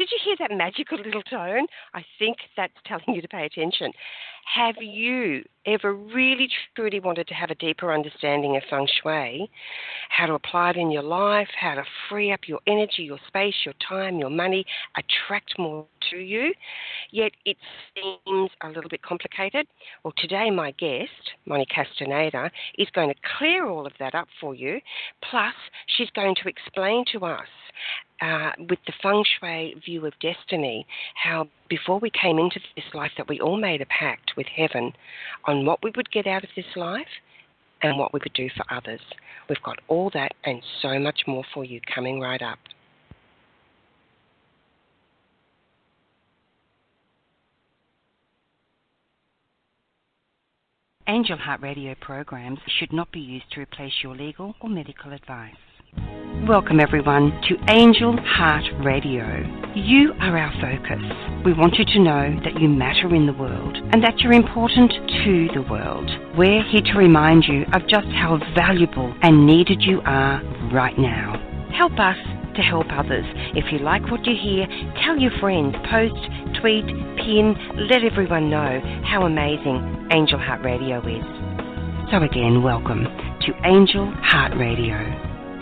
Did you hear that magical little tone? I think that's telling you to pay attention. Have you ever really truly wanted to have a deeper understanding of feng shui, how to apply it in your life, how to free up your energy, your space, your time, your money, attract more to you, yet it seems a little bit complicated? Well, today my guest, Monique Castaneda, is going to clear all of that up for you, plus she's going to explain to us with the feng shui view of destiny, how before we came into this life that we all made a pact with heaven on what we would get out of this life and what we could do for others. We've got all that and so much more for you coming right up. Angel Heart Radio programs should not be used to replace your legal or medical advice. Welcome everyone to Angel Heart Radio. You are our focus. We want you to know that you matter in the world and that you're important to the world. We're here to remind you of just how valuable and needed you are right now. Help us to help others. If you like what you hear, tell your friends, post, tweet, pin, let everyone know how amazing Angel Heart Radio is. So again, welcome to Angel Heart Radio.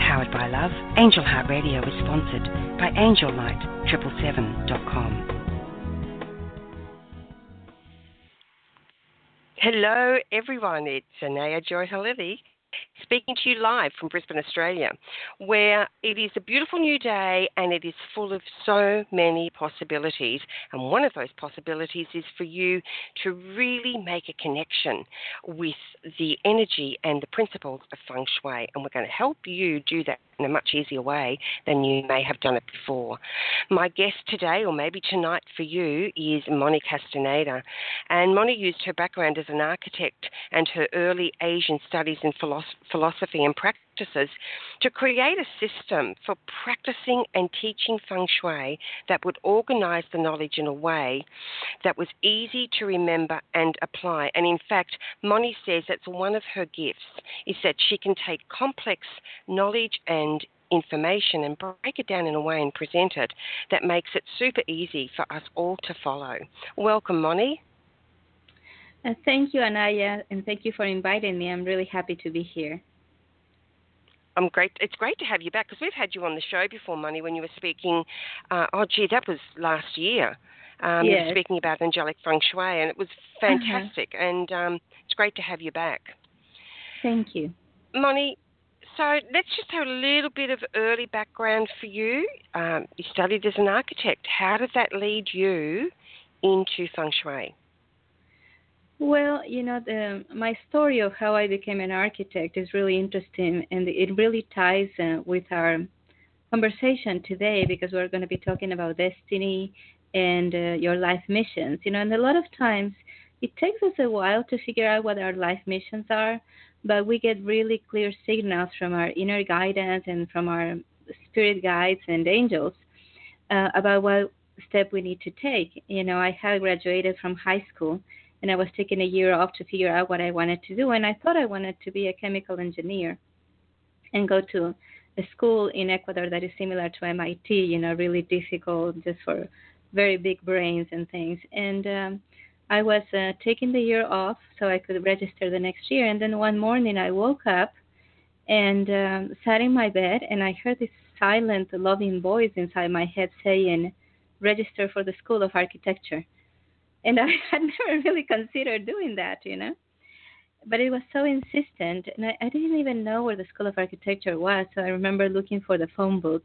Powered by love, Angel Heart Radio is sponsored by Angel Light 777.com. Hello everyone, it's Anaya Joy Halili speaking to you live from Brisbane, Australia, where it is a beautiful new day and it is full of so many possibilities. And one of those possibilities is for you to really make a connection with the energy and the principles of feng shui. And we're going to help you do that in a much easier way than you may have done it before. My guest today, or maybe tonight for you, is Monique Castaneda. And Moni used her background as an architect and her early Asian studies in philosophy and practices to create a system for practicing and teaching feng shui that would organise the knowledge in a way that was easy to remember and apply. And in fact, Moni says that's one of her gifts, is that she can take complex knowledge and information and break it down in a way and present it that makes it super easy for us all to follow. Welcome, Moni. Thank you, Anaya, and thank you for inviting me. I'm really happy to be here. I'm great. It's great to have you back because we've had you on the show before, Moni, when you were speaking. That was last year. Yes. You were speaking about angelic feng shui, and it was fantastic. Uh-huh. And it's great to have you back. Thank you, Moni. So let's just have a little bit of early background for you. You studied as an architect. How did that lead you into feng shui? Well, you know, my story of how I became an architect is really interesting, and it really ties with our conversation today because we're going to be talking about destiny and your life missions. You know, and a lot of times it takes us a while to figure out what our life missions are, but we get really clear signals from our inner guidance and from our spirit guides and angels about what step we need to take. You know, I had graduated from high school, and I was taking a year off to figure out what I wanted to do. And I thought I wanted to be a chemical engineer and go to a school in Ecuador that is similar to MIT, you know, really difficult, just for very big brains and things. And I was taking the year off so I could register the next year. And then one morning I woke up and sat in my bed, and I heard this silent, loving voice inside my head saying, "Register for the School of Architecture." And I had never really considered doing that, you know. But it was so insistent, and I didn't even know where the School of Architecture was. So I remember looking for the phone book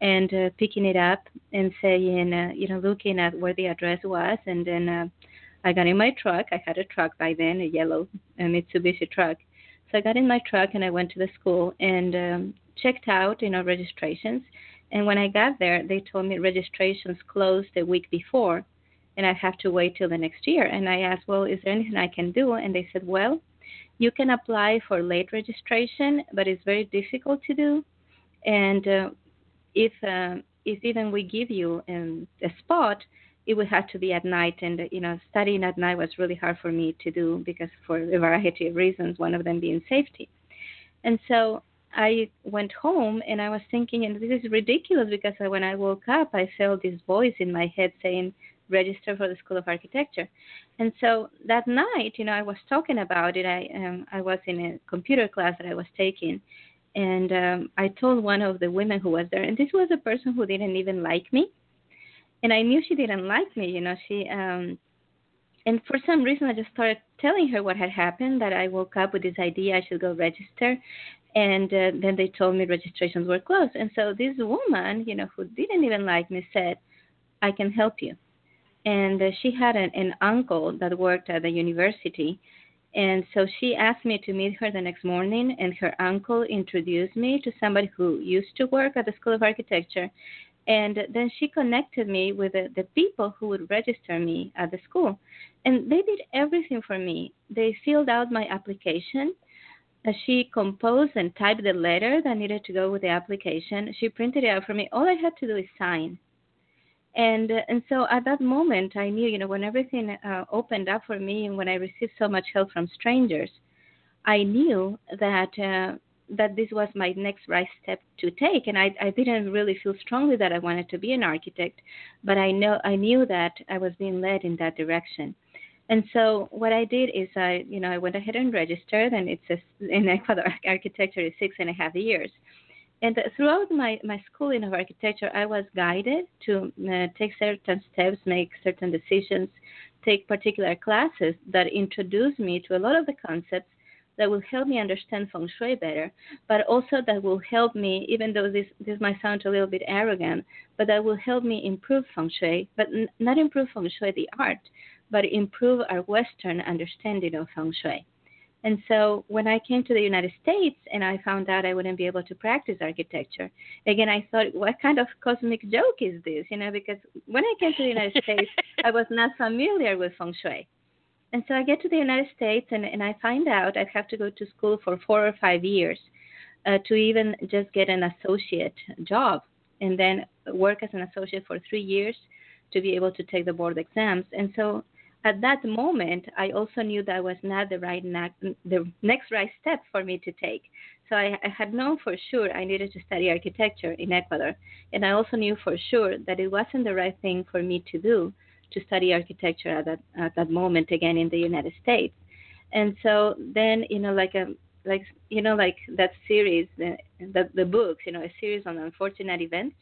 and picking it up and saying, you know, looking at where the address was. And then I got in my truck. I had a truck by then, a yellow Mitsubishi truck. So I got in my truck and I went to the school and checked out, you know, registrations. And when I got there, they told me registrations closed a week before, and I have to wait till the next year. And I asked, well, is there anything I can do? And they said, well, you can apply for late registration, but it's very difficult to do. And if even we give you a spot, it would have to be at night. And, you know, studying at night was really hard for me to do because for a variety of reasons, one of them being safety. And so I went home and I was thinking, and this is ridiculous, because when I woke up, I felt this voice in my head saying, register for the School of Architecture. And so that night, I was talking about it. I was in a computer class that I was taking, and I told one of the women who was there, and this was a person who didn't even like me. And I knew she didn't like me, she... And for some reason, I just started telling her what had happened, that I woke up with this idea I should go register. And then they told me registrations were closed. And so this woman, who didn't even like me, said, I can help you. And she had an uncle that worked at the university. And so she asked me to meet her the next morning, and her uncle introduced me to somebody who used to work at the School of Architecture. And then she connected me with the people who would register me at the school. And they did everything for me. They filled out my application. She composed and typed the letter that needed to go with the application. She printed it out for me. All I had to do is sign. And so at that moment, I knew, when everything opened up for me, and when I received so much help from strangers, I knew that this was my next right step to take. And I didn't really feel strongly that I wanted to be an architect, but I knew that I was being led in that direction. And so what I did is I went ahead and registered, and in Ecuador, architecture is 6.5 years. And throughout my schooling of architecture, I was guided to take certain steps, make certain decisions, take particular classes that introduced me to a lot of the concepts that will help me understand Feng Shui better, but also that will help me, even though this might sound a little bit arrogant, but that will help me improve Feng Shui, but not improve Feng Shui, the art, but improve our Western understanding of Feng Shui. And so when I came to the United States and I found out I wouldn't be able to practice architecture, again, I thought, what kind of cosmic joke is this? Because when I came to the United States, I was not familiar with Feng Shui. And so I get to the United States and I find out I'd have to go to school for 4 or 5 years to even just get an associate job, and then work as an associate for 3 years to be able to take the board exams. And so at that moment, I also knew that was not the next right step for me to take. So I had known for sure I needed to study architecture in Ecuador. And I also knew for sure that it wasn't the right thing for me to do, to study architecture at that moment again in the United States. And so then like that series, the books, a series on unfortunate events.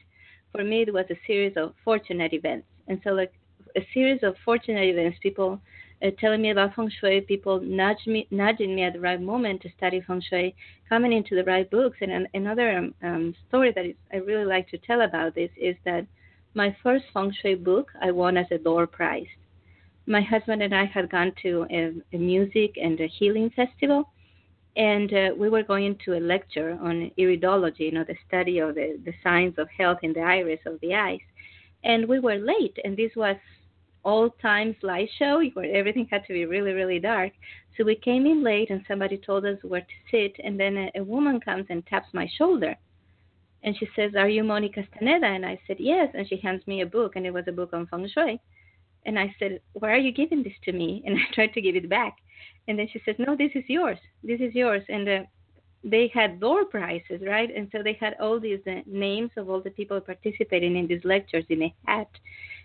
For me, it was a series of fortunate events. And so like a series of fortunate events, people telling me about Feng Shui, people nudging me at the right moment to study Feng Shui, coming into the right books. And another story that I really like to tell about this is that my first Feng Shui book I won as a door prize. My husband and I had gone to a music and a healing festival, and we were going to a lecture on iridology, the study of the signs of health in the iris of the eyes. And we were late, and this was all-time slideshow where everything had to be really, really dark. So we came in late, and somebody told us where to sit, and then a woman comes and taps my shoulder. And she says, are you Monique Castaneda? And I said, yes. And she hands me a book, and it was a book on Feng Shui. And I said, why are you giving this to me? And I tried to give it back. And then she says, no, this is yours. This is yours. And they had door prizes, right? And so they had all these names of all the people participating in these lectures in a hat.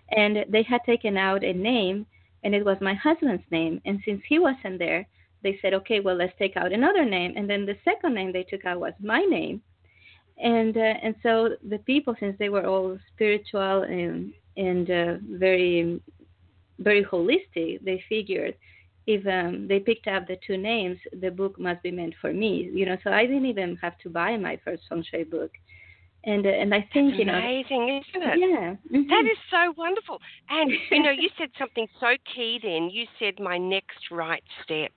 And they had taken out a name, and it was my husband's name. And since he wasn't there, they said, okay, well, let's take out another name. And then the second name they took out was my name. And so the people, since they were all spiritual and very, very holistic, they figured if they picked up the two names, the book must be meant for me. So I didn't even have to buy my first Feng Shui book. And I think, that's amazing, isn't it? Yeah. Mm-hmm. That is so wonderful. And, you said something so key then. You said my next right step.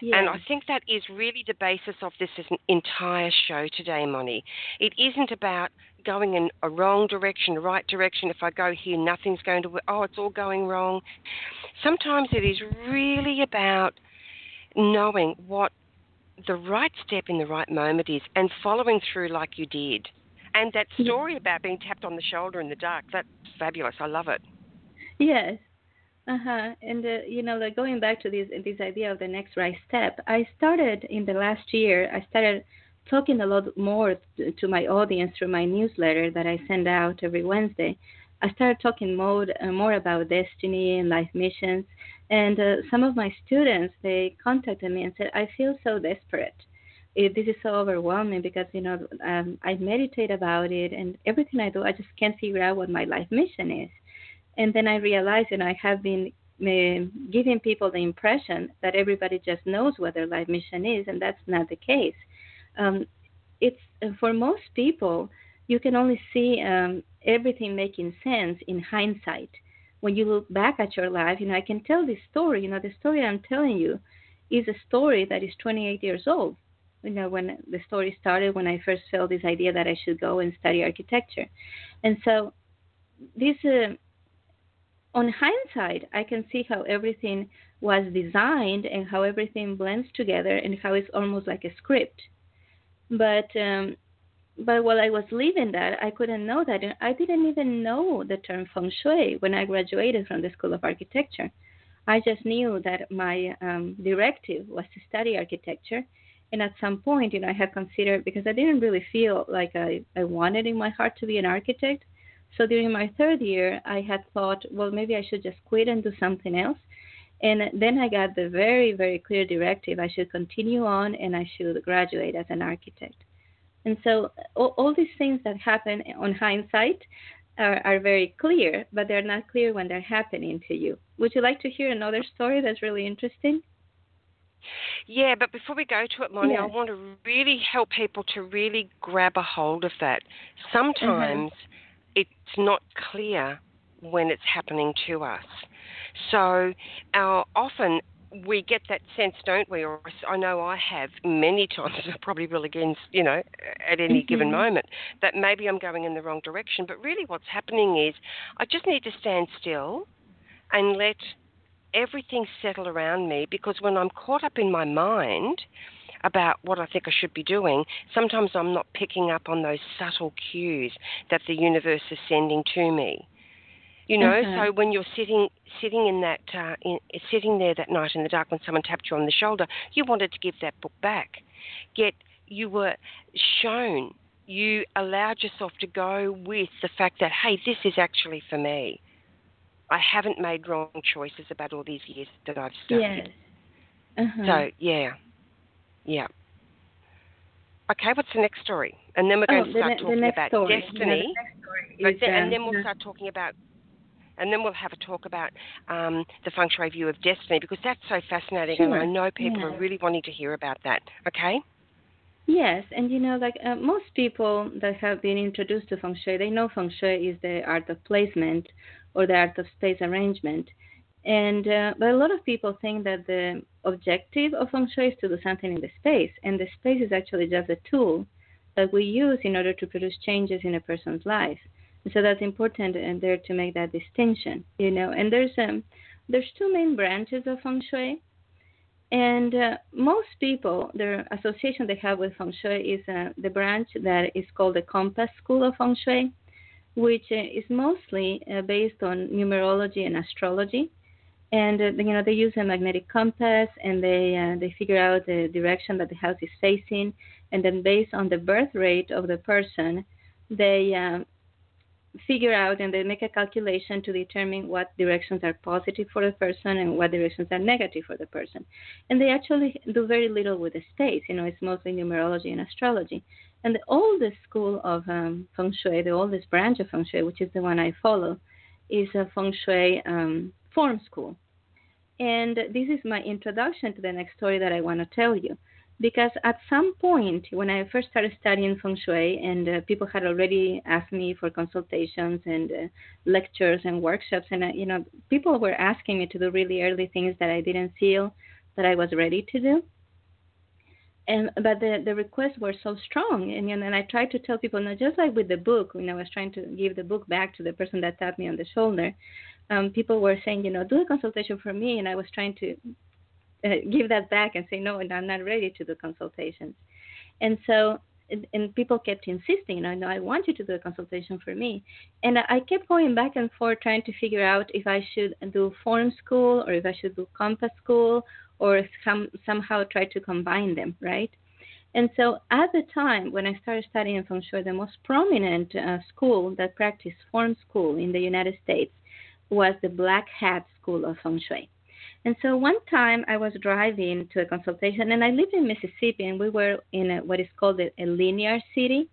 Yeah. And I think that is really the basis of this entire show today, Moni. It isn't about going in a wrong direction, a right direction. If I go here, nothing's going to work. Oh, it's all going wrong. Sometimes it is really about knowing what the right step in the right moment is and following through like you did. And that story about being tapped on the shoulder in the dark, that's fabulous. I love it. Yes. And, like going back to this idea of the next right step, I started in the last year, talking a lot more to my audience through my newsletter that I send out every Wednesday. I started talking more about destiny and life missions, and some of my students, they contacted me and said, I feel so desperate. This is so overwhelming because, you know, I meditate about it, and everything I do, I just can't figure out what my life mission is. And then I realized, and I have been giving people the impression that everybody just knows what their life mission is, and that's not the case. It's for most people, you can only see everything making sense in hindsight. When you look back at your life, you know, I can tell this story. You know, the story I'm telling you is a story that is 28 years old. You know, when the story started, when I first felt this idea that I should go and study architecture. And so this, on hindsight, I can see how everything was designed and how everything blends together and how it's almost like a script. But while I was living that, I couldn't know that. And I didn't even know the term Feng Shui when I graduated from the School of Architecture. I just knew that my directive was to study architecture. And at some point, you know, I had considered, because I didn't really feel like I wanted in my heart to be an architect. So during my third year, I had thought, well, maybe I should just quit and do something else. And then I got the very, very clear directive. I should continue on and I should graduate as an architect. And so all these things that happen on hindsight are very clear, but they're not clear when they're happening to you. Would you like to hear another story that's really interesting? Yeah, but before we go to it, Moni, yeah. I want to really help people to really grab a hold of that. Sometimes it's not clear when it's happening to us. So often we get that sense, don't we? Or I know I have many times, I probably will again, you know, at any given moment, that maybe I'm going in the wrong direction. But really what's happening is I just need to stand still and let everything settle around me, because when I'm caught up in my mind about what I think I should be doing, sometimes I'm not picking up on those subtle cues that the universe is sending to me. You know, so when you're sitting in that sitting there that night in the dark when someone tapped you on the shoulder, you wanted to give that book back. Yet you were shown, you allowed yourself to go with the fact that, hey, this is actually for me. I haven't made wrong choices about all these years that I've studied. Yes. So, yeah. Okay, what's the next story? And then we're going to start talking about destiny. And then we'll have a talk about the Feng Shui view of destiny, because that's so fascinating, and I know people are really wanting to hear about that. Okay? Yes, and you know, like most people that have been introduced to Feng Shui, they know Feng Shui is the art of placement or the art of space arrangement. And but a lot of people think that the objective of Feng Shui is to do something in the space, and the space is actually just a tool that we use in order to produce changes in a person's life. And so that's important there to make that distinction, you know. And there's two main branches of Feng Shui. And most people, their association they have with Feng Shui is the branch that is called the Compass School of Feng Shui, which is mostly based on numerology and astrology. And, you know, they use a magnetic compass, and they figure out the direction that the house is facing. And then based on the birth rate of the person, they figure out and they make a calculation to determine what directions are positive for the person and what directions are negative for the person. And they actually do very little with the space. You know, it's mostly numerology and astrology. And the oldest school of Feng Shui, the oldest branch of Feng Shui, which is the one I follow, is a Feng Shui Form School. And this is my introduction to the next story that I want to tell you, because at some point when I first started studying Feng Shui, and people had already asked me for consultations and lectures and workshops, and you know, people were asking me to do really early things that I didn't feel that I was ready to do. And but the requests were so strong, and I tried to tell people, no, just like with the book, you know, I was trying to give the book back to the person that tapped me on the shoulder. People were saying, you know, do a consultation for me. And I was trying to give that back and say, no, and I'm not ready to do consultations. And so, and people kept insisting, you know, no, I want you to do a consultation for me. And I kept going back and forth trying to figure out if I should do Form School or if I should do Compass School or somehow try to combine them, right? And so at the time when I started studying Feng Shui, the most prominent school that practiced Form School in the United States was the Black Hat School of Feng Shui. And so one time I was driving to a consultation, and I lived in Mississippi, and we were in what is called a linear city,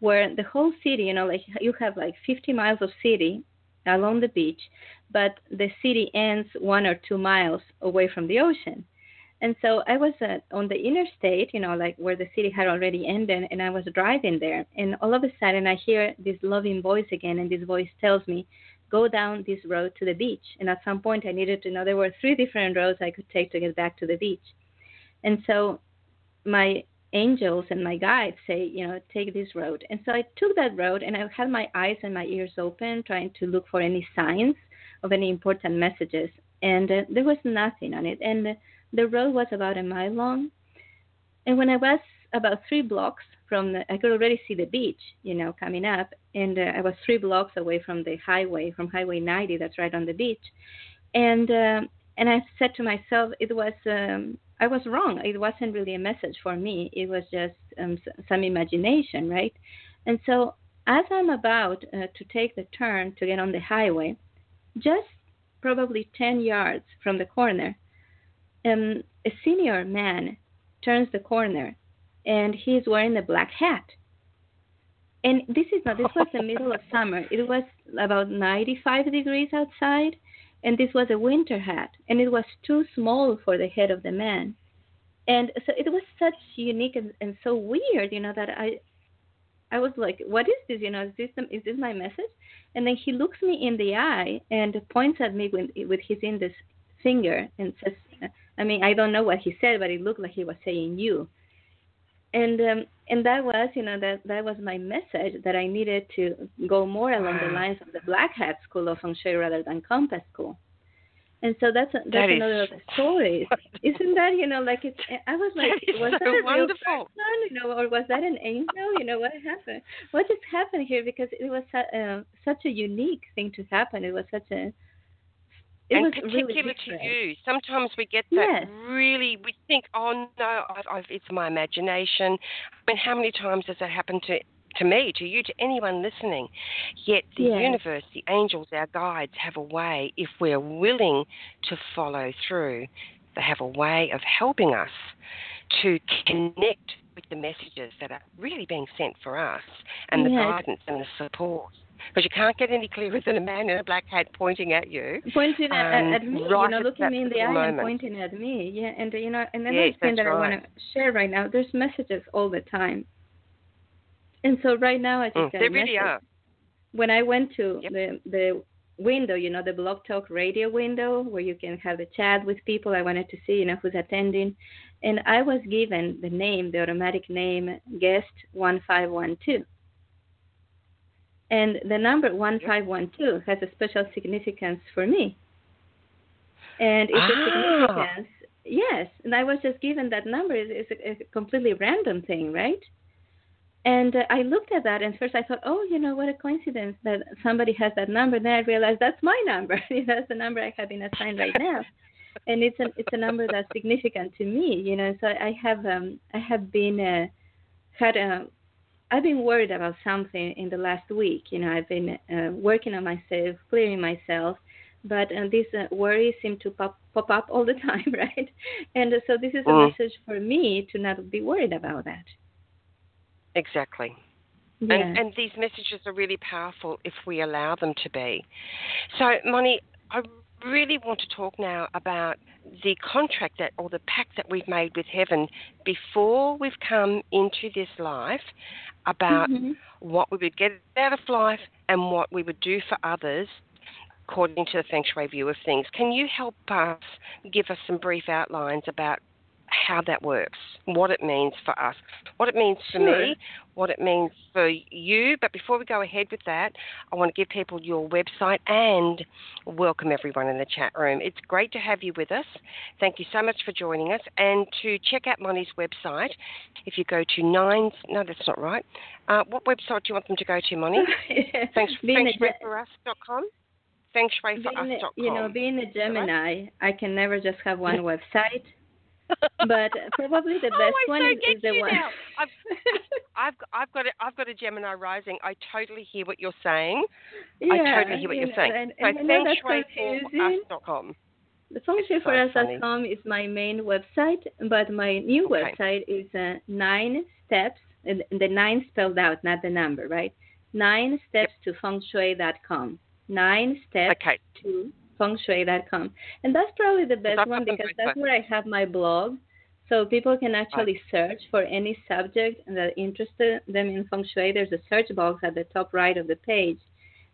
where the whole city, you know, like you have like 50 miles of city along the beach, but the city ends 1 or 2 miles away from the ocean. And so I was on the interstate, you know, like where the city had already ended, and I was driving there. And all of a sudden I hear this loving voice again, and this voice tells me, go down this road to the beach. And at some point I needed to know there were 3 different roads I could take to get back to the beach. And so my angels and my guides say, you know, take this road. And so I took that road, and I had my eyes and my ears open, trying to look for any signs of any important messages. And there was nothing on it. And the road was about a mile long, and when I was about 3 blocks from I could already see the beach, you know, coming up, and I was 3 blocks away from the highway, from Highway 90, that's right on the beach, and I said to myself, it was, I was wrong. It wasn't really a message for me. It was just some imagination, right? And so as I'm about to take the turn to get on the highway, just probably 10 yards from the corner, a senior man turns the corner, and he's wearing a black hat. And this was the middle of summer. It was about 95 degrees outside, and this was a winter hat, and it was too small for the head of the man. And so it was such unique and so weird, you know, that I was like, what is this? You know, is this my message? And then he looks me in the eye and points at me with his index finger and says, I mean, I don't know what he said, but it looked like he was saying you. And that was, you know, that was my message, that I needed to go more along the lines of the Black Hat School of Feng Shui rather than Compass School. And so that's another of the stories. Isn't that, you know, like it's, I was like, was that a real person, you know, or was that an angel? You know, what happened? What just happened here? Because it was such a unique thing to happen. It was such a... And particular really to you. Sometimes we get that really, we think, oh, no, it's my imagination. I mean, how many times does that happen to me, to you, to anyone listening? Yet the universe, the angels, our guides have a way, if we're willing to follow through, they have a way of helping us to connect with the messages that are really being sent for us, and the guidance and the support. Because you can't get any clearer than a man in a black hat pointing at you. Pointing at me, right, you know, looking me in the eye moment. And pointing at me. Yeah, and, you know, and another thing that I want to share right now, there's messages all the time. And so right now, I just got a message. Really are. When I went to the window, you know, the Blog Talk Radio window, where you can have a chat with people, I wanted to see, you know, who's attending. And I was given the name, the automatic name, guest 1512. And the number 1512 has a special significance for me. And it's a significance, and I was just given that number. It's a completely random thing, right? And I looked at that, and first I thought, oh, you know, what a coincidence that somebody has that number. Then I realized that's my number. That's the number I have been assigned right now. And it's a number that's significant to me, you know. So I've been worried about something in the last week. You know, I've been working on myself, clearing myself, but these worries seem to pop up all the time, right? And so this is a message for me to not be worried about that. Exactly. Yeah. And these messages are really powerful if we allow them to be. So, Moni, I really want to talk now about the contract or the pact that we've made with heaven before we've come into this life, about what we would get out of life and what we would do for others according to the Feng Shui view of things. Can you help us, give us some brief outlines about how that works, what it means for us, what it means for me, what it means for you? But before we go ahead with that, I want to give people your website and welcome everyone in the chat room. It's great to have you with us. Thank you so much for joining us. And to check out Moni's website, if you go to what website do you want them to go to, Moni? fengshui4us.com? fengshui4us.com. You know, being a Gemini, I can never just have one website. But probably the best one is the one. I've got a Gemini rising. I totally hear what you're saying. Yeah, I totally hear what you're saying. So fengshui4us.com. Fengshui4us.com is my main website, but my new website is 9 Steps, and the 9 spelled out, not the number, right? 9 Steps to fengshui.com. 9 Steps to fengshui.com. And that's probably the best one because that's where I have my blog. So people can actually search for any subject that interested them in feng shui. There's a search box at the top right of the page.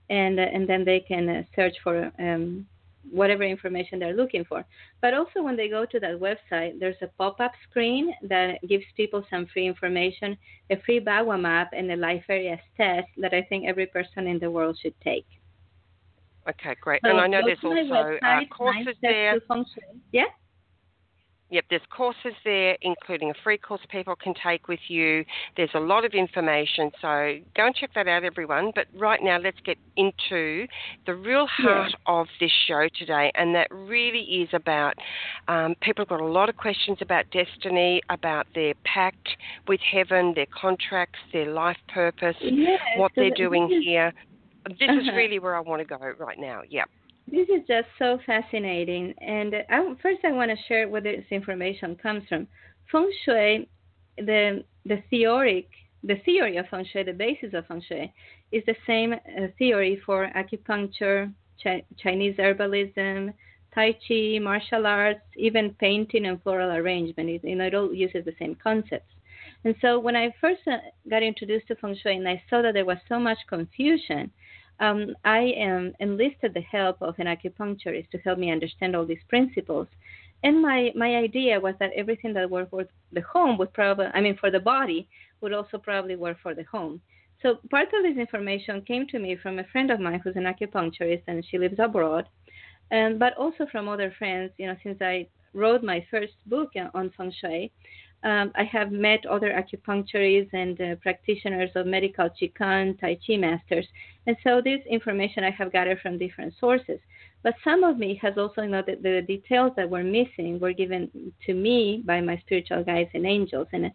And then they can search for whatever information they're looking for. But also when they go to that website, there's a pop-up screen that gives people some free information, a free bagua map, and a life areas test that I think every person in the world should take. Okay, great. So, and I know there's also courses there. Yeah? Yep, there's courses there, including a free course people can take with you. There's a lot of information, so go and check that out, everyone. But right now, let's get into the real heart of this show today, and that really is about people have got a lot of questions about destiny, about their pact with heaven, their contracts, their life purpose, what they're doing here. This is really where I want to go right now, This is just so fascinating. And I want to share where this information comes from. Feng Shui, the theory of Feng Shui, the basis of Feng Shui, is the same theory for acupuncture, Chinese herbalism, Tai Chi, martial arts, even painting and floral arrangement. It all uses the same concepts. And so when I first got introduced to Feng Shui and I saw that there was so much confusion, I enlisted the help of an acupuncturist to help me understand all these principles. And my idea was that everything that worked for the home would probably, for the body, would also probably work for the home. So part of this information came to me from a friend of mine who's an acupuncturist and she lives abroad, but also from other friends, since I wrote my first book on Feng Shui. I have met other acupuncturists and practitioners of medical Qigong, Tai Chi masters. And so this information I have gathered from different sources. But some of me has also noted the details that were missing were given to me by my spiritual guides and angels. And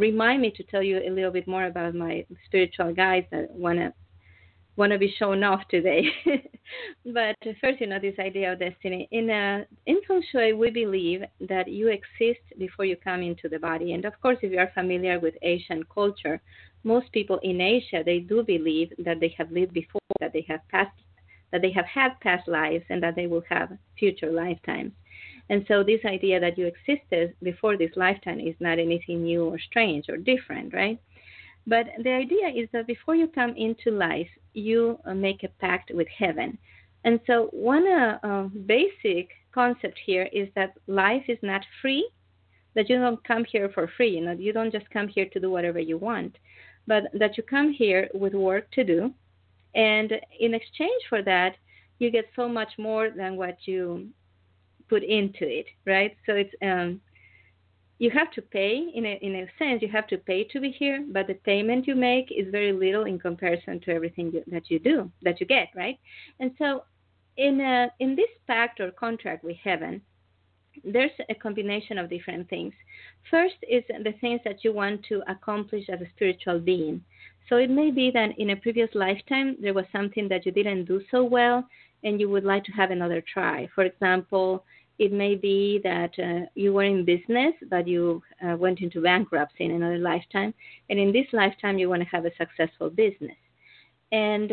remind me to tell you a little bit more about my spiritual guides that want to be shown off today. But first, this idea of destiny. In Feng Shui, we believe that you exist before you come into the body. And of course, if you are familiar with Asian culture, most people in Asia, they do believe that they have lived before, that they have had past lives and that they will have future lifetimes. And so this idea that you existed before this lifetime is not anything new or strange or different, right? But the idea is that before you come into life, you make a pact with heaven. And so one basic concept here is that life is not free, that you don't come here for free. You don't just come here to do whatever you want, but that you come here with work to do. And in exchange for that, you get so much more than what you put into it, right? So it's... you have to pay, in a sense, you have to pay to be here, but the payment you make is very little in comparison to everything that you get, right? And so in this pact or contract with heaven, there's a combination of different things. First is the things that you want to accomplish as a spiritual being. So it may be that in a previous lifetime, there was something that you didn't do so well, and you would like to have another try. For example, it may be that you were in business, but you went into bankruptcy in another lifetime. And in this lifetime, you want to have a successful business. And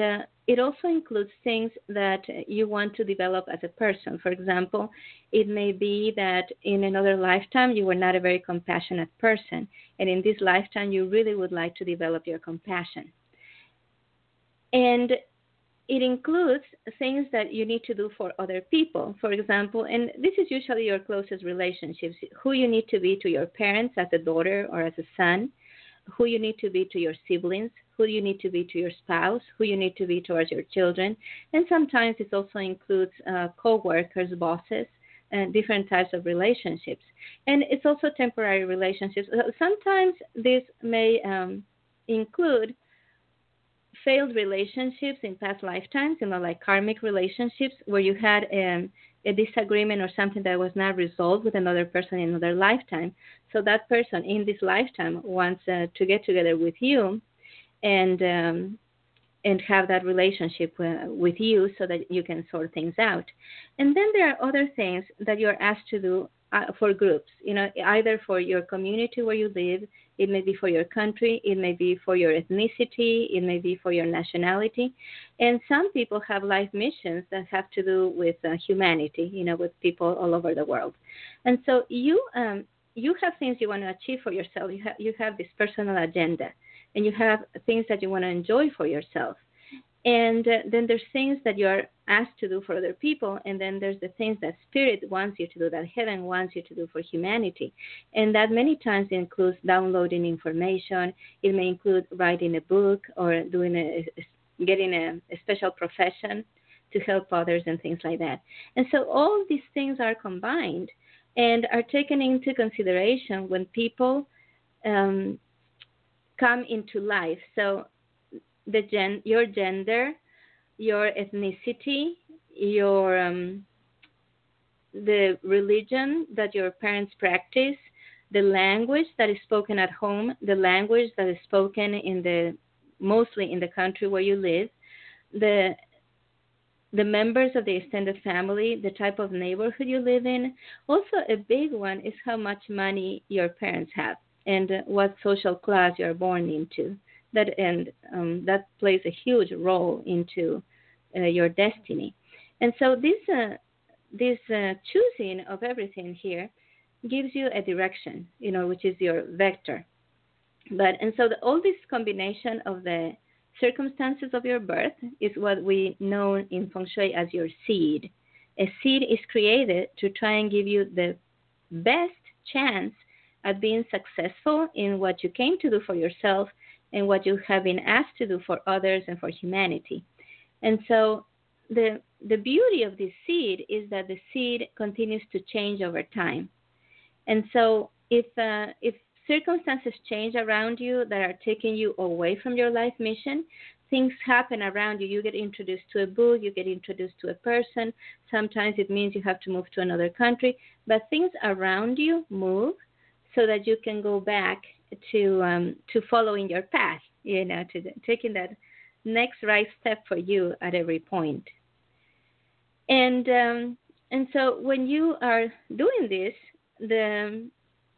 it also includes things that you want to develop as a person. For example, it may be that in another lifetime, you were not a very compassionate person. And in this lifetime, you really would like to develop your compassion. And it includes things that you need to do for other people, for example, and this is usually your closest relationships, who you need to be to your parents as a daughter or as a son, who you need to be to your siblings, who you need to be to your spouse, who you need to be towards your children. And sometimes it also includes co-workers, bosses, and different types of relationships. And it's also temporary relationships. Sometimes this may include failed relationships in past lifetimes, you know, like karmic relationships where you had a disagreement or something that was not resolved with another person in another lifetime. So that person in this lifetime wants to get together with you and have that relationship with you so that you can sort things out. And then there are other things that you're asked to do for groups, you know, either for your community where you live, it may be for your country, it may be for your ethnicity, it may be for your nationality. And some people have life missions that have to do with humanity, you know, with people all over the world. And so you have things you want to achieve for yourself. You have this personal agenda, and you have things that you want to enjoy for yourself. And then there's things that you're asked to do for other people, and then there's the things that Spirit wants you to do, that Heaven wants you to do for humanity. And that many times includes downloading information. It may include writing a book or getting a special profession to help others and things like that. And so all these things are combined and are taken into consideration when people come into life. So your gender, your ethnicity, your the religion that your parents practice, the language that is spoken at home, the language that is spoken mostly in the country where you live, the members of the extended family, the type of neighborhood you live in. Also, a big one is how much money your parents have and what social class you're born into. That plays a huge role into your destiny. And so this choosing of everything here gives you a direction, you know, which is your vector. All this combination of the circumstances of your birth is what we know in Feng Shui as your seed. A seed is created to try and give you the best chance at being successful in what you came to do for yourself and what you have been asked to do for others and for humanity. And so the beauty of this seed is that the seed continues to change over time. And so if circumstances change around you that are taking you away from your life mission, things happen around you. You get introduced to a book, you get introduced to a person. Sometimes it means you have to move to another country. But things around you move so that you can go back to following your path, you know, to taking that next right step for you at every point. And so when you are doing this,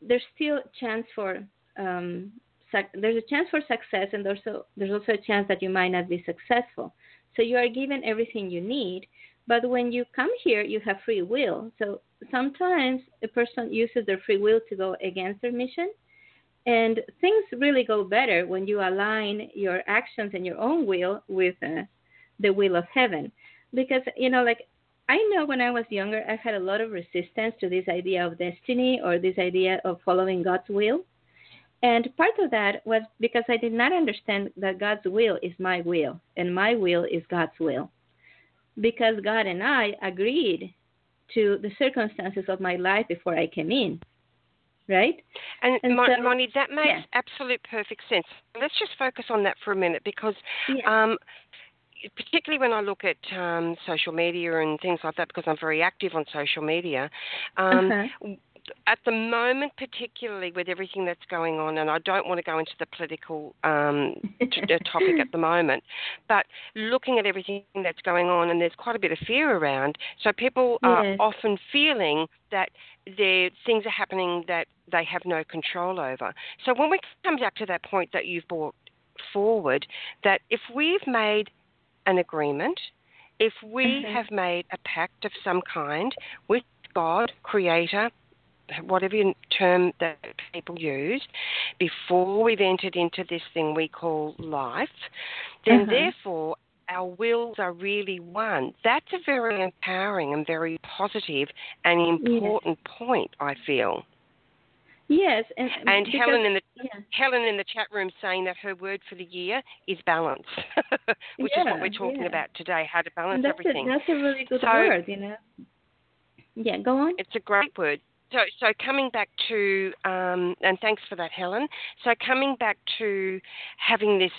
there's still chance for there's a chance for success, and there's also a chance that you might not be successful. So you are given everything you need, but when you come here, you have free will. So sometimes a person uses their free will to go against their mission. And things really go better when you align your actions and your own will with the will of Heaven. Because, you know, like I know when I was younger, I had a lot of resistance to this idea of destiny or this idea of following God's will. And part of that was because I did not understand that God's will is my will and my will is God's will. Because God and I agreed to the circumstances of my life before I came in. Right? And Moni, that makes absolute perfect sense. Let's just focus on that for a minute because particularly when I look at social media and things like that, because I'm very active on social media, at the moment, particularly with everything that's going on, and I don't want to go into the political topic at the moment, but looking at everything that's going on, and there's quite a bit of fear around, so people are often feeling that things are happening that they have no control over. So when we come back to that point that you've brought forward, that if we've made an agreement, if we have made a pact of some kind with God, Creator, whatever term that people use, before we've entered into this thing we call life, then therefore our wills are really one. That's a very empowering and very positive and important point, I feel. Yes. And because, Helen in the chat room saying that her word for the year is balance, which is what we're talking about today, how to balance everything. That's a really good word, you know. Yeah, go on. It's a great word. So coming back to, and thanks for that, Helen. So coming back to having this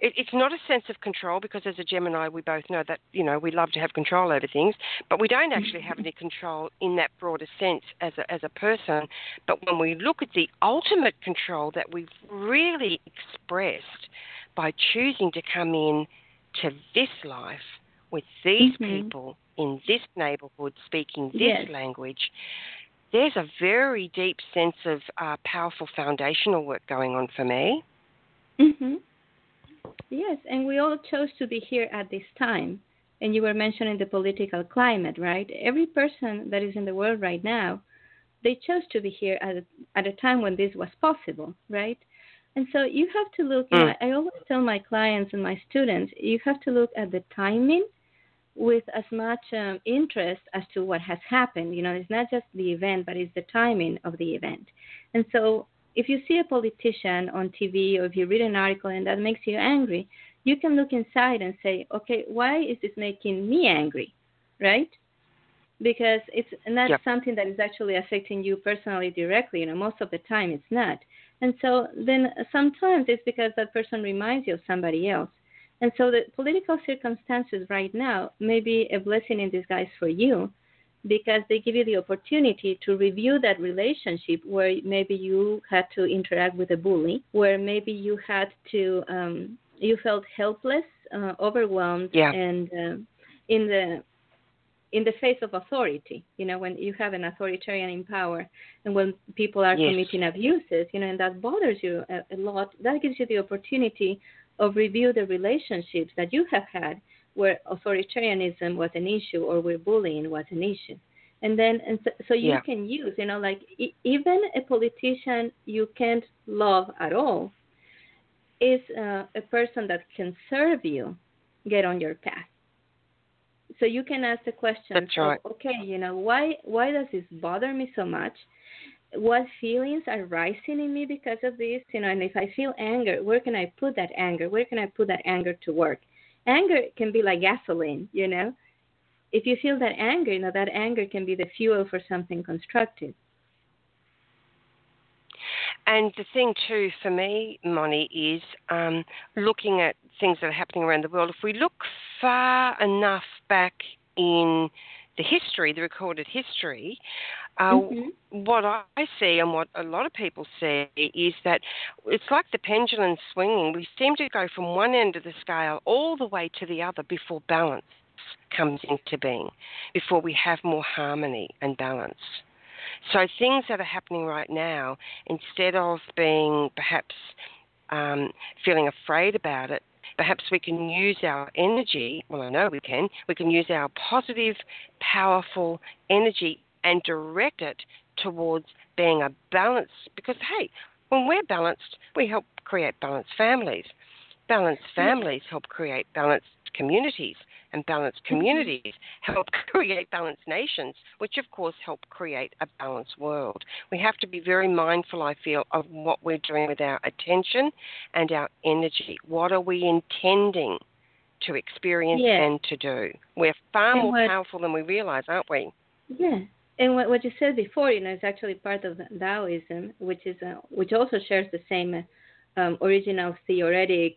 It's not a sense of control, because as a Gemini, we both know that, you know, we love to have control over things, but we don't actually have any control in that broader sense as a person. But when we look at the ultimate control that we've really expressed by choosing to come in to this life with these people in this neighbourhood speaking this language, there's a very deep sense of powerful foundational work going on for me. Mm-hmm. Yes, and we all chose to be here at this time. And you were mentioning the political climate, right? Every person that is in the world right now, they chose to be here at a time when this was possible, right? And so you have to look, I always tell my clients and my students, you have to look at the timing with as much interest as to what has happened. You know, it's not just the event, but it's the timing of the event. And so if you see a politician on TV or if you read an article and that makes you angry, you can look inside and say, okay, why is this making me angry, right? Because it's not something that is actually affecting you personally directly. You know, most of the time it's not. And so then sometimes it's because that person reminds you of somebody else. And so the political circumstances right now may be a blessing in disguise for you, because they give you the opportunity to review that relationship where maybe you had to interact with a bully, where maybe you had to, you felt helpless, overwhelmed, and in the face of authority, you know, when you have an authoritarian in power and when people are committing abuses, you know, and that bothers you a lot, that gives you the opportunity of review the relationships that you have had where authoritarianism was an issue or where bullying was an issue. And then, so you can use, you know, like even a politician you can't love at all is a person that can serve you, get on your path. So you can ask the question, okay, you know, why does this bother me so much? What feelings are rising in me because of this? You know, and if I feel anger, where can I put that anger? Where can I put that anger to work? Anger can be like gasoline, you know. If you feel that anger, you know, that anger can be the fuel for something constructive. And the thing, too, for me, Moni, is looking at things that are happening around the world. If we look far enough back in the history, the recorded history, what I see and what a lot of people see is that it's like the pendulum swinging. We seem to go from one end of the scale all the way to the other before balance comes into being, before we have more harmony and balance. So things that are happening right now, instead of being perhaps feeling afraid about it, perhaps we can use our energy, well, I know we can use our positive, powerful energy and direct it towards being a balance. Because, hey, when we're balanced, we help create balanced families. Balanced families help create balanced communities, and balanced communities help create balanced nations, which, of course, help create a balanced world. We have to be very mindful, I feel, of what we're doing with our attention and our energy. What are we intending to experience and to do? We're far more powerful than we realize, aren't we? Yeah. And what you said before, you know, is actually part of Taoism, which is which also shares the same original theoretic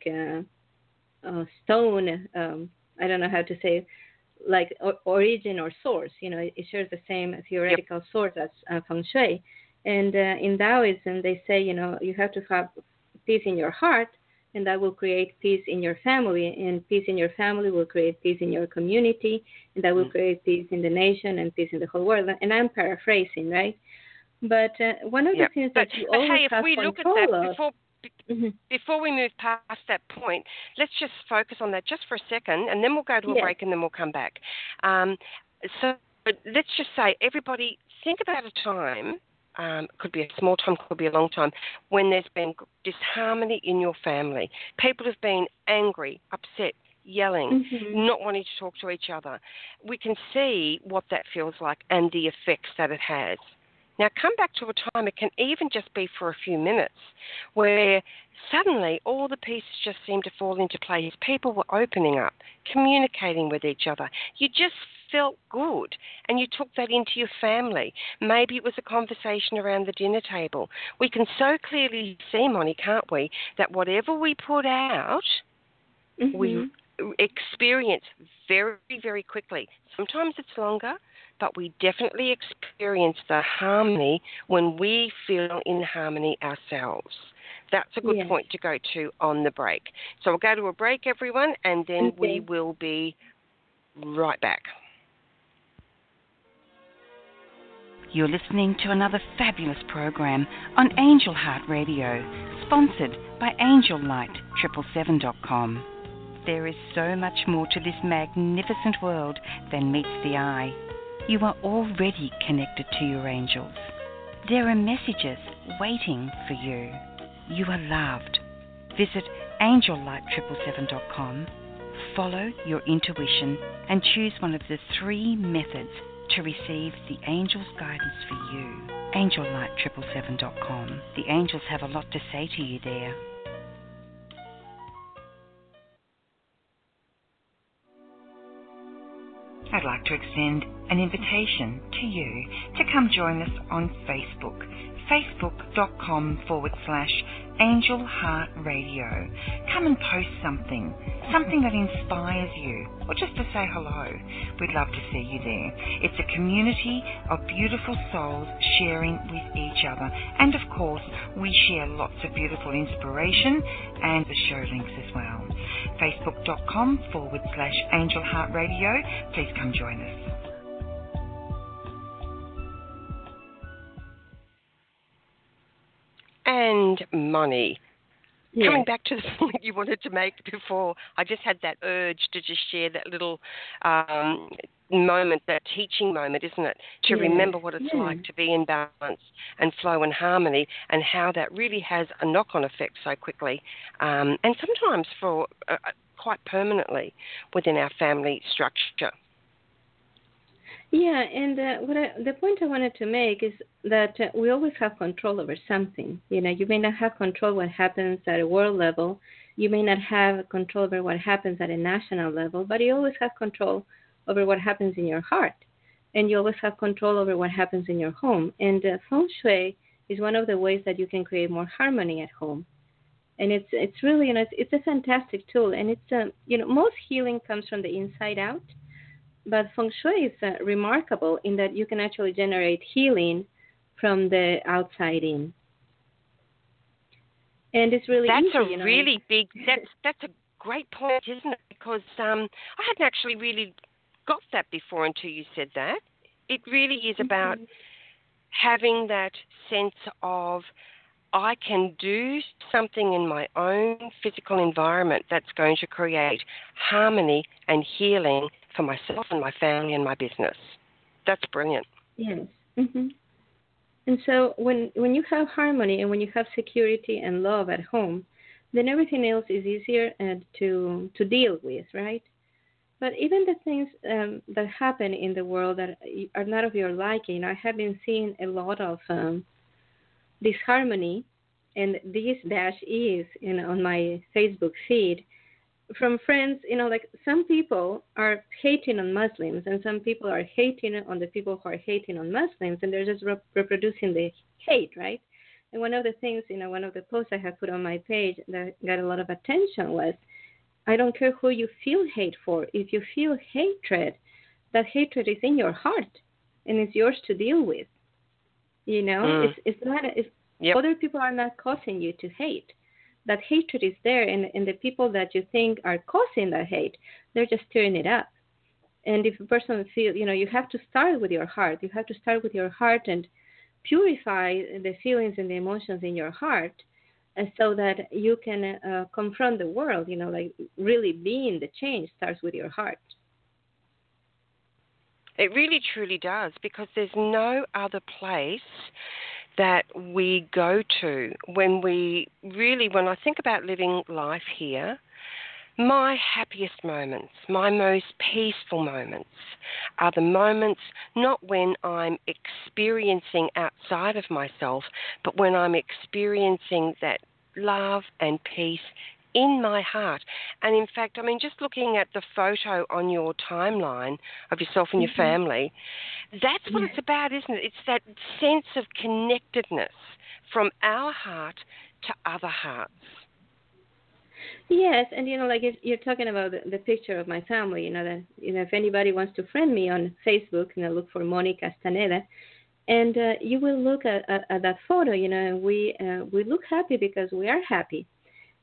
stone, I don't know how to say, like origin or source. You know, it shares the same theoretical source as Feng Shui. And in Taoism, they say, you know, you have to have peace in your heart, and that will create peace in your family, and peace in your family will create peace in your community, and that will create peace in the nation and peace in the whole world. And I'm paraphrasing, right? But one of the things that you always have control of... Before we move past that point, let's just focus on that just for a second, and then we'll go to a break and then we'll come back. So let's just say, everybody, think about a time, could be a small time, could be a long time, when there's been disharmony in your family. People have been angry, upset, yelling, not wanting to talk to each other. We can see what that feels like and the effects that it has. Now, come back to a time, it can even just be for a few minutes, where suddenly all the pieces just seemed to fall into place. People were opening up, communicating with each other. You just felt good, and you took that into your family. Maybe it was a conversation around the dinner table. We can so clearly see, Moni, can't we, that whatever we put out mm-hmm. we experience very, very quickly. Sometimes it's longer, but we definitely experience the harmony when we feel in harmony ourselves. That's a good point to go to on the break. So we'll go to a break, everyone, and then we will be right back. You're listening to another fabulous program on Angel Heart Radio, sponsored by Angel Light 777.com. There is so much more to this magnificent world than meets the eye. You are already connected to your angels. There are messages waiting for you. You are loved. Visit angellight777.com, follow your intuition, and choose one of the three methods to receive the angel's guidance for you. Angellight777.com. The angels have a lot to say to you there. I'd like to extend an invitation to you to come join us on Facebook, facebook.com/Angel Heart Radio. Come and post something that inspires you, or just to say hello. We'd love to see you there. It's a community of beautiful souls sharing with each other. And of course, we share lots of beautiful inspiration and the show links as well. Facebook.com/Angel Heart Radio. Please come join us. And Moni, coming back to the point you wanted to make before, I just had that urge to just share that little moment, that teaching moment, isn't it? To remember what it's like to be in balance and flow and harmony, and how that really has a knock-on effect so quickly, and sometimes for quite permanently within our family structure. Yeah, and the point I wanted to make is that we always have control over something. You know, you may not have control what happens at a world level. You may not have control over what happens at a national level, but you always have control over what happens in your heart. And you always have control over what happens in your home. And Feng Shui is one of the ways that you can create more harmony at home. And it's really, you know, it's a fantastic tool. And it's, you know, most healing comes from the inside out. But Feng Shui is remarkable in that you can actually generate healing from the outside in. And it's really that's a great point, isn't it? Because I hadn't actually really got that before until you said that. It really is about having that sense of, I can do something in my own physical environment that's going to create harmony and healing for myself and my family and my business. That's brilliant. Yes. Mm-hmm. And so when you have harmony and when you have security and love at home, then everything else is easier to deal with, right? But even the things that happen in the world that are not of your liking, I have been seeing a lot of disharmony, and this dash is on my Facebook feed, from friends, you know, like some people are hating on Muslims and some people are hating on the people who are hating on Muslims, and they're just reproducing the hate, right? And one of the things, you know, one of the posts I have put on my page that got a lot of attention was, I don't care who you feel hate for. If you feel hatred, that hatred is in your heart and it's yours to deal with. You know, it's other people are not causing you to hate. That hatred is there, and the people that you think are causing that hate, they're just stirring it up. And if a person feels, you know, you have to start with your heart. You have to start with your heart and purify the feelings and the emotions in your heart so that you can confront the world, you know, like really being the change starts with your heart. It really, truly does, because there's no other place that we go to when I think about living life here. My happiest moments, my most peaceful moments are the moments not when I'm experiencing outside of myself, but when I'm experiencing that love and peace in my heart. And in fact, I mean, just looking at the photo on your timeline of yourself and your family, that's what it's about, isn't it? It's that sense of connectedness from our heart to other hearts. Yes, and if you're talking about the picture of my family, that if anybody wants to friend me on Facebook, look for Monique Castaneda, and you will look at that photo. We look happy because we are happy,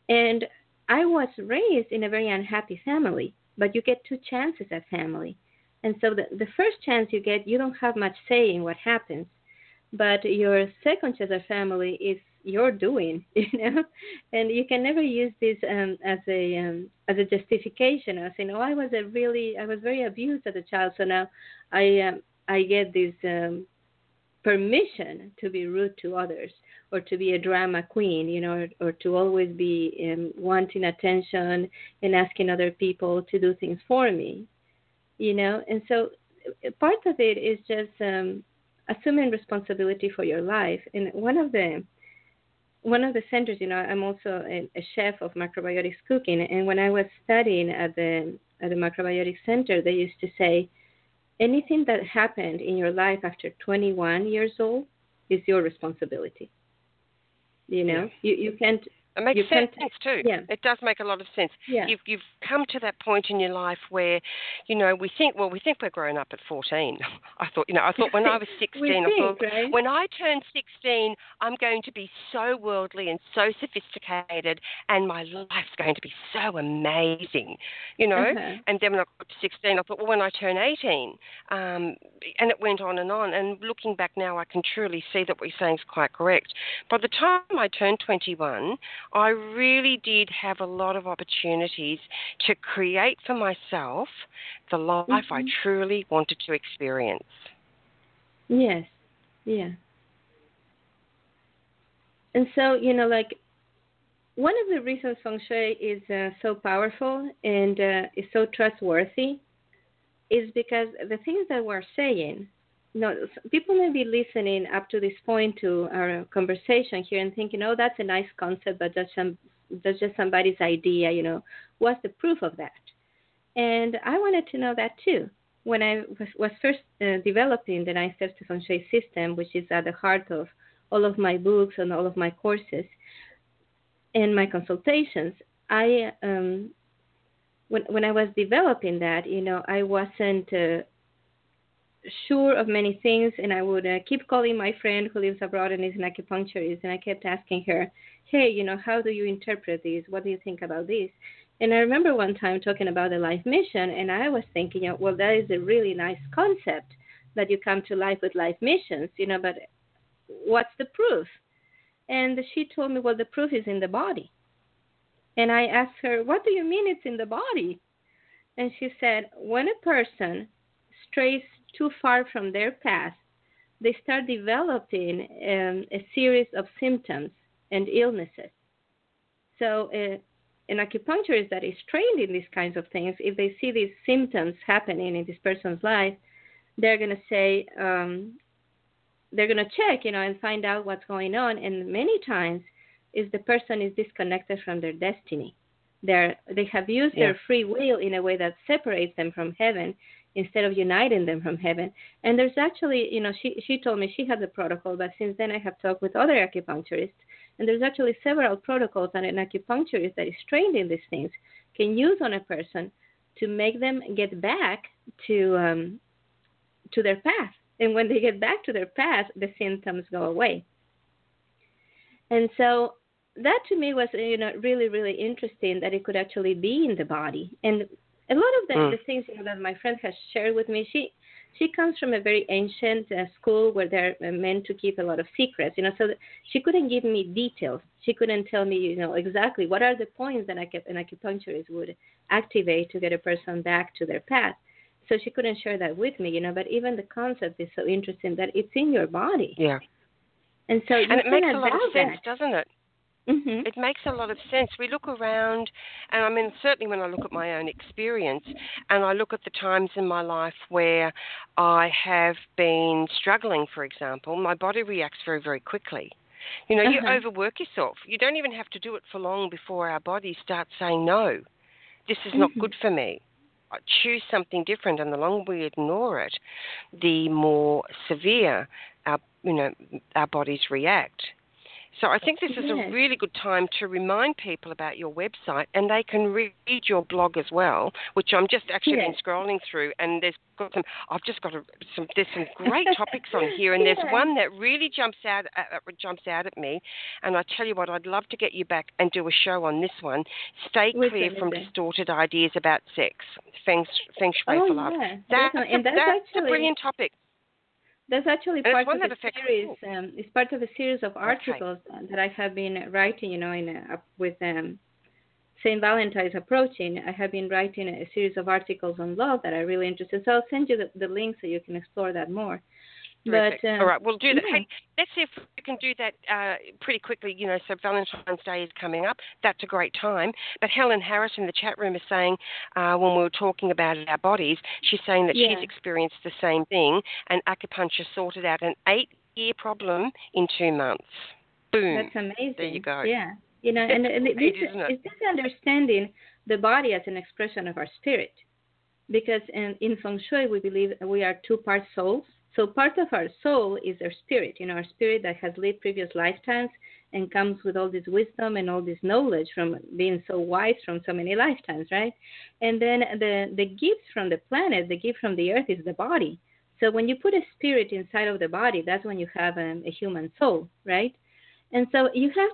and I was raised in a very unhappy family, but you get two chances at family. And so the first chance you get, you don't have much say in what happens. But your second chance at family is your doing, And you can never use this as a justification. I say, I was very abused as a child, so now I get this permission to be rude to others, or to be a drama queen, or to always be wanting attention and asking other people to do things for me, And so part of it is just assuming responsibility for your life. And one of the centers, I'm also a chef of macrobiotics cooking. And when I was studying at the macrobiotic center, they used to say, anything that happened in your life after 21 years old is your responsibility. You can't. It makes sense too. Yeah. It does make a lot of sense. Yeah. You've come to that point in your life where, we think we're grown up at 14. I thought when I was 16, right? When I turn 16, I'm going to be so worldly and so sophisticated, and my life's going to be so amazing, Uh-huh. And then when I got to 16, I thought, when I turn 18, and it went on. And looking back now, I can truly see that what you're saying is quite correct. By the time I turned 21, I really did have a lot of opportunities to create for myself the life mm-hmm. I truly wanted to experience. Yes, yeah. And so, one of the reasons Feng Shui is so powerful and is so trustworthy is because the things that we're saying, people may be listening up to this point to our conversation here and thinking, oh, that's a nice concept, but that's just somebody's idea, What's the proof of that? And I wanted to know that too. When I was first developing the 9 Steps to Feng Shui system, which is at the heart of all of my books and all of my courses and my consultations, I when I was developing that, I wasn't sure of many things, and I would keep calling my friend who lives abroad and is an acupuncturist, and I kept asking her, hey, how do you interpret this? What do you think about this? And I remember one time talking about the life mission, and I was thinking, well, that is a really nice concept that you come to life with life missions, but what's the proof? And she told me, well, the proof is in the body. And I asked her, what do you mean it's in the body? And she said, when a person strays too far from their path, they start developing a series of symptoms and illnesses. So an acupuncturist that is trained in these kinds of things, if they see these symptoms happening in this person's life, they're going to say, they're going to check, and find out what's going on. And many times is the person is disconnected from their destiny. They have used their free will in a way that separates them from heaven, instead of uniting them from heaven. And there's actually, she told me she had the protocol, but since then I have talked with other acupuncturists, and there's actually several protocols that an acupuncturist that is trained in these things can use on a person to make them get back to their path. And when they get back to their path, the symptoms go away. And so that to me was, really, really interesting that it could actually be in the body. And a lot of the things that my friend has shared with me, she comes from a very ancient school where they're meant to keep a lot of secrets, so she couldn't give me details. She couldn't tell me, exactly what are the points that an acupuncturist would activate to get a person back to their path. So she couldn't share that with me, but even the concept is so interesting that it's in your body. Yeah. And so it makes a lot of sense, doesn't it? Mm-hmm. It makes a lot of sense. We look around, and certainly when I look at my own experience and I look at the times in my life where I have been struggling, for example, my body reacts very, very quickly. Uh-huh. You overwork yourself. You don't even have to do it for long before our body starts saying, no, this is not good for me. I choose something different, and the longer we ignore it, the more severe our bodies react. So I think this is a really good time to remind people about your website, and they can read your blog as well, which I'm just actually been scrolling through, and there's got some. I've just got there's some great topics on here, and there's one that really jumps out at me, and I tell you what, I'd love to get you back and do a show on this one. Stay clear from distorted ideas about sex. Feng Shui for love. Yeah. That's actually a brilliant topic. That's actually part of the series. It's part of a series of articles that I have been writing. You know, with Saint Valentine's approaching, I have been writing a series of articles on love that are really interesting. So I'll send you the link so you can explore that more. Terrific. But all right, we'll do that. Yeah. Hey, let's see if we can do that pretty quickly. You know, so Valentine's Day is coming up. That's a great time. But Helen Harris in the chat room is saying, when we were talking about our bodies, she's saying that she's experienced the same thing, and acupuncture sorted out an 8-year problem in 2 months. Boom. That's amazing. There you go. Yeah. You know, and it's this understanding the body as an expression of our spirit, because in Feng Shui we believe we are two-part souls. So part of our soul is our spirit, you know, our spirit that has lived previous lifetimes and comes with all this wisdom and all this knowledge from being so wise from so many lifetimes, right? And then the gift from the planet, the gift from the earth is the body. So when you put a spirit inside of the body, that's when you have a human soul, right? And so you have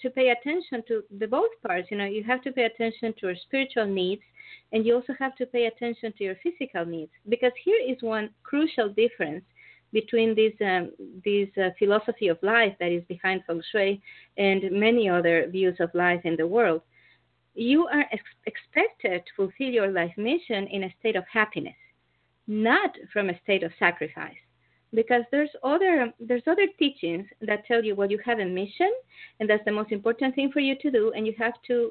to pay attention to the both parts, you know, you have to pay attention to your spiritual needs, and you also have to pay attention to your physical needs, because here is one crucial difference between this philosophy of life that is behind Feng Shui and many other views of life in the world. You are expected to fulfill your life mission in a state of happiness, not from a state of sacrifice. Because there's other teachings that tell you, well, you have a mission, and that's the most important thing for you to do, and you have to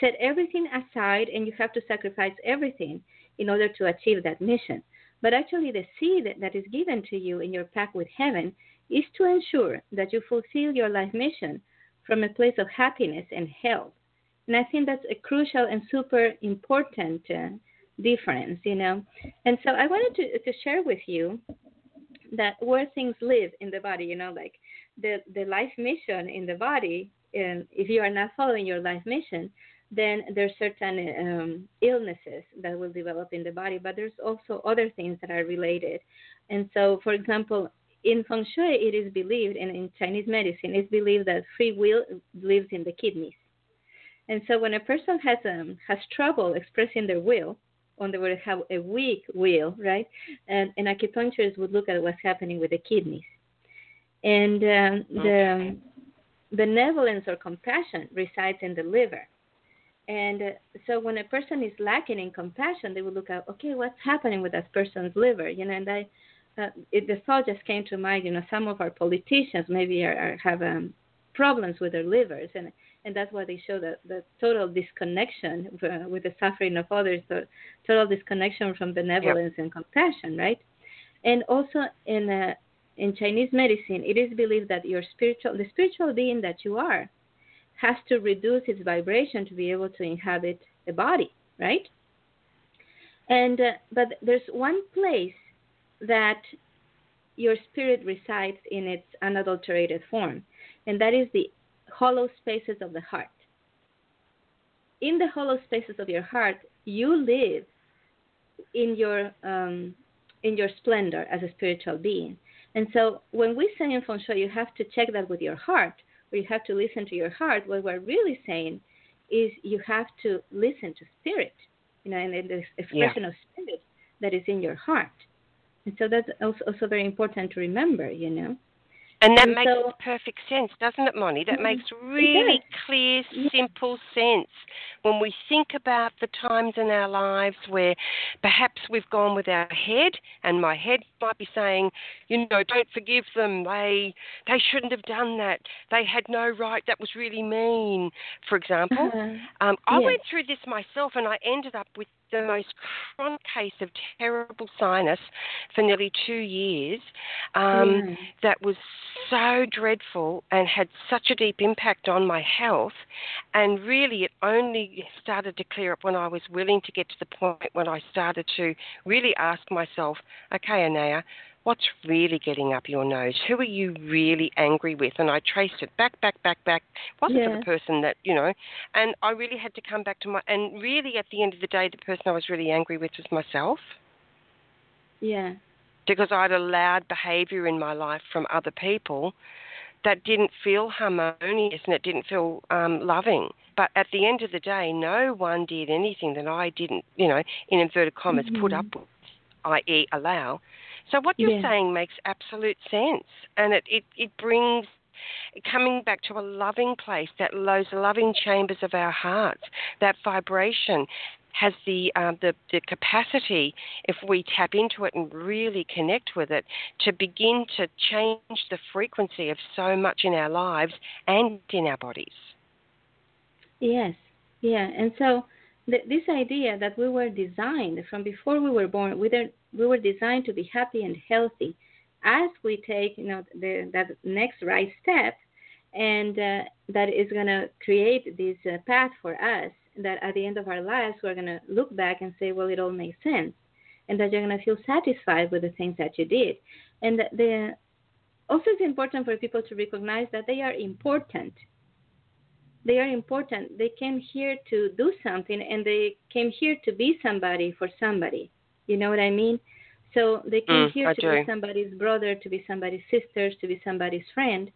set everything aside, and you have to sacrifice everything in order to achieve that mission. But actually the seed that is given to you in your pact with heaven is to ensure that you fulfill your life mission from a place of happiness and health. And I think that's a crucial and super important difference, you know. And so I wanted to share with you that where things live in the body, you know, like the life mission in the body, and if you are not following your life mission, then there's certain illnesses that will develop in the body, but there's also other things that are related. And so, for example, in Feng Shui, it is believed, and in Chinese medicine, it's believed that free will lives in the kidneys. And so when a person has trouble expressing their will, on the way to have a weak will, right? And acupuncturists would look at what's happening with the kidneys. And the benevolence or compassion resides in the liver. And so when a person is lacking in compassion, they would look at, okay, what's happening with that person's liver? You know, and the thought just came to mind, you know, some of our politicians maybe have problems with their livers, and that's why they show the total disconnection with the suffering of others, the total disconnection from benevolence and compassion, right? And also in Chinese medicine, it is believed that the spiritual being that you are has to reduce its vibration to be able to inhabit a body, right? And but there's one place that your spirit resides in its unadulterated form, and that is the hollow spaces of the heart. In the hollow spaces of your heart, you live in your splendor as a spiritual being. And so when we say in Feng Shui, you have to check that with your heart, or you have to listen to your heart, what we're really saying is you have to listen to spirit, you know, and the expression of spirit that is in your heart. And so that's also very important to remember, you know. And that makes perfect sense, doesn't it, Moni? That makes really clear, simple sense. When we think about the times in our lives where perhaps we've gone with our head, and my head might be saying, you know, don't forgive them, they shouldn't have done that, they had no right, that was really mean, for example. I went through this myself, and I ended up with the most chronic case of terrible sinus for nearly 2 years. That was so dreadful and had such a deep impact on my health, and really it only started to clear up when I was willing to get to the point when I started to really ask myself, okay, Anaya, what's really getting up your nose? Who are you really angry with? And I traced it back. Wasn't for the person that, you know, and I really had to come back to my, and really at the end of the day, the person I was really angry with was myself. Yeah. Because I'd allowed behaviour in my life from other people that didn't feel harmonious and it didn't feel loving. But at the end of the day, no one did anything that I didn't, you know, in inverted commas, put up with, i.e. allow. So what you're saying makes absolute sense, and it brings coming back to a loving place, that those loving chambers of our hearts, that vibration has the capacity, if we tap into it and really connect with it, to begin to change the frequency of so much in our lives and in our bodies. Yes, yeah, and so this idea that we were designed from before we were born, we were designed to be happy and healthy. As we take, you know, that next right step, and that is going to create this path for us, that at the end of our lives we're going to look back and say, well, it all makes sense, and that you're going to feel satisfied with the things that you did. And also it's important for people to recognize that they are important. They are important. They came here to do something, and they came here to be somebody for somebody. You know what I mean? So they came here to be somebody's brother, to be somebody's sister, to be somebody's friend.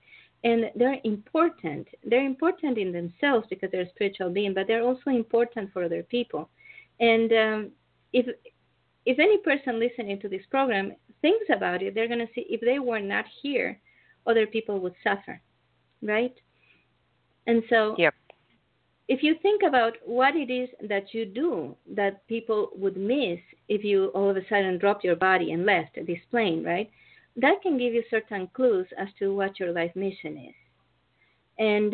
And they're important. They're important in themselves because they're a spiritual being, but they're also important for other people. And if any person listening to this program thinks about it, they're going to see if they were not here, other people would suffer, right? And so if you think about what it is that you do that people would miss if you all of a sudden dropped your body and left this plane, right, that can give you certain clues as to what your life mission is. And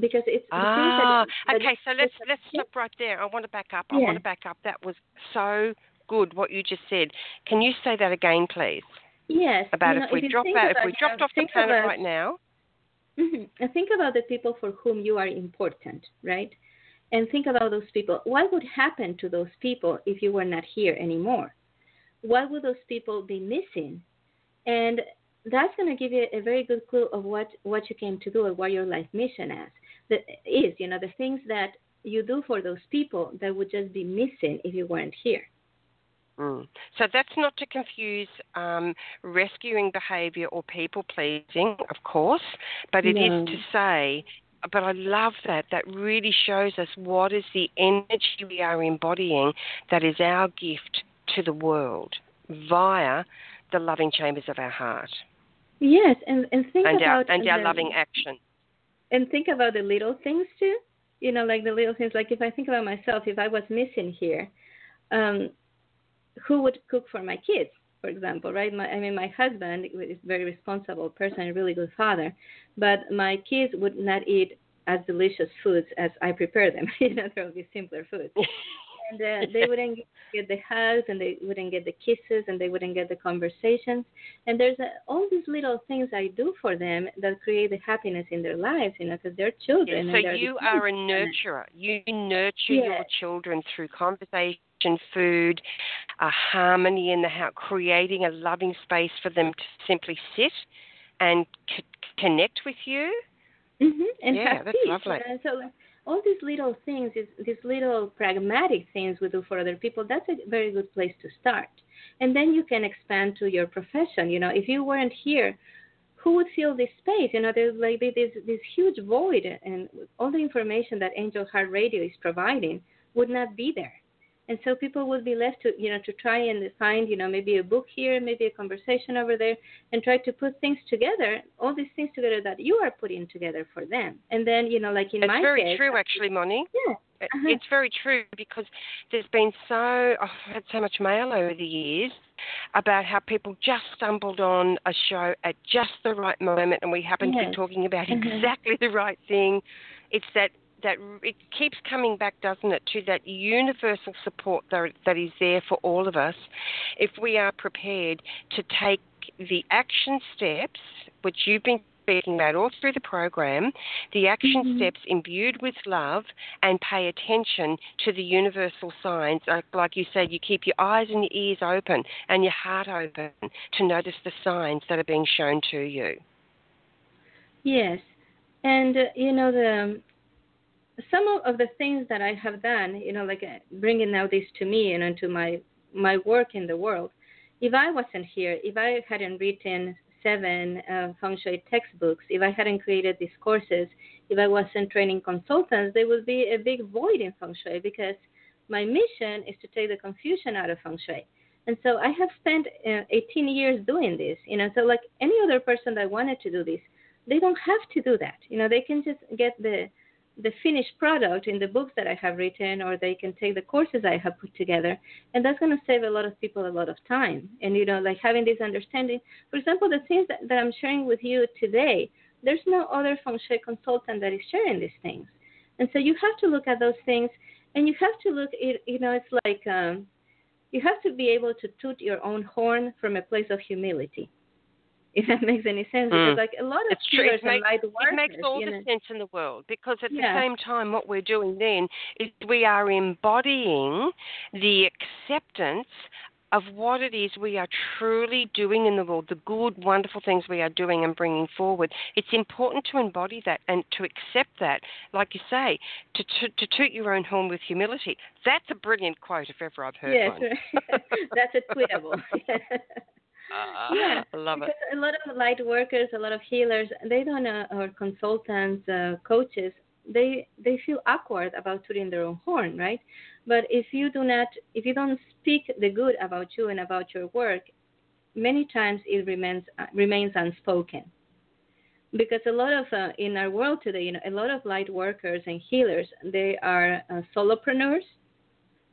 because it's... okay, so let's stop right there. I want to back up. I want to back up. That was so good, what you just said. Can you say that again, please? Yes. About if we dropped off the planet right now... And think about the people for whom you are important, right? And think about those people. What would happen to those people if you were not here anymore? What would those people be missing? And that's going to give you a very good clue of what you came to do or what your life mission is, you know, the things that you do for those people that would just be missing if you weren't here. Mm. So that's not to confuse rescuing behaviour or people-pleasing, of course, but it is to say, but I love that. That really shows us what is the energy we are embodying that is our gift to the world via the loving chambers of our heart. Yes, and think and about... Our loving action. And think about the little things too, you know, like the little things, like if I think about myself, if I was missing here... who would cook for my kids, for example, right? My husband is a very responsible person, a really good father, but my kids would not eat as delicious foods as I prepare them. You know, there will be simpler foods. And they wouldn't get the hugs, and they wouldn't get the kisses, and they wouldn't get the conversations. And there's all these little things I do for them that create the happiness in their lives, you know, because they're children. Yeah, so you are a nurturer. You nurture your children through conversation, food, a harmony in the house, creating a loving space for them to simply sit and connect with you. Mm-hmm. And have that's peace. Lovely. And so all these little things, these little pragmatic things we do for other people, that's a very good place to start. And then you can expand to your profession. You know, if you weren't here, who would fill this space? You know, there's like this huge void, and all the information that Angel Heart Radio is providing would not be there. And so people would be left to, you know, to try and find, you know, maybe a book here, maybe a conversation over there, and try to put things together, all these things together that you are putting together for them. And then, you know, like in my case... It's very true, actually, Moni. Yeah. Uh-huh. It's very true, because there's been I've had so much mail over the years about how people just stumbled on a show at just the right moment, and we happened to be talking about exactly the right thing. It's that it keeps coming back, doesn't it, to that universal support that is there for all of us if we are prepared to take the action steps, which you've been speaking about all through the program, the action steps imbued with love, and pay attention to the universal signs. Like you said, you keep your eyes and your ears open and your heart open to notice the signs that are being shown to you. Yes. And, you know, some of the things that I have done, you know, like bringing out this to me and into my work in the world, if I wasn't here, if I hadn't written 7 Feng Shui textbooks, if I hadn't created these courses, if I wasn't training consultants, there would be a big void in Feng Shui, because my mission is to take the confusion out of Feng Shui. And so I have spent 18 years doing this, you know, so like any other person that wanted to do this, they don't have to do that. You know, they can just get the finished product in the books that I have written, or they can take the courses I have put together, and that's going to save a lot of people a lot of time. And, you know, like having this understanding, for example, the things that I'm sharing with you today, there's no other Feng Shui consultant that is sharing these things. And so you have to look at those things, and you have to look, you know, it's like you have to be able to toot your own horn from a place of humility, if that makes any sense. Because like a lot of healers and light workers, it makes all the sense in the world, because at the same time what we're doing then is we are embodying the acceptance of what it is we are truly doing in the world, the good, wonderful things we are doing and bringing forward. It's important to embody that and to accept that, like you say, to toot your own horn with humility. That's a brilliant quote if ever I've heard one. Yes, that's a tweetable. I love it. A lot of light workers, a lot of healers, they don't or consultants, coaches, they feel awkward about tooting their own horn, right? But if you don't speak the good about you and about your work, many times it remains unspoken. Because a lot of in our world today, you know, a lot of light workers and healers, they are solopreneurs.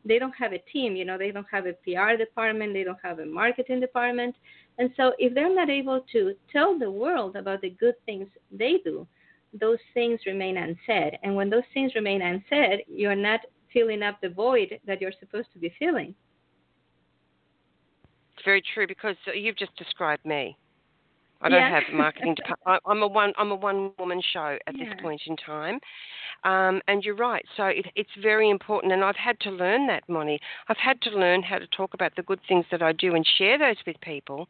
They don't have a team, you know, they don't have a PR department, they don't have a marketing department. And so if they're not able to tell the world about the good things they do, those things remain unsaid. And when those things remain unsaid, you're not filling up the void that you're supposed to be filling. It's very true, because you've just described me. I don't have a marketing department. I'm a one-woman show at this point in time. And you're right. So it's very important. And I've had to learn that, Moni. I've had to learn how to talk about the good things that I do and share those with people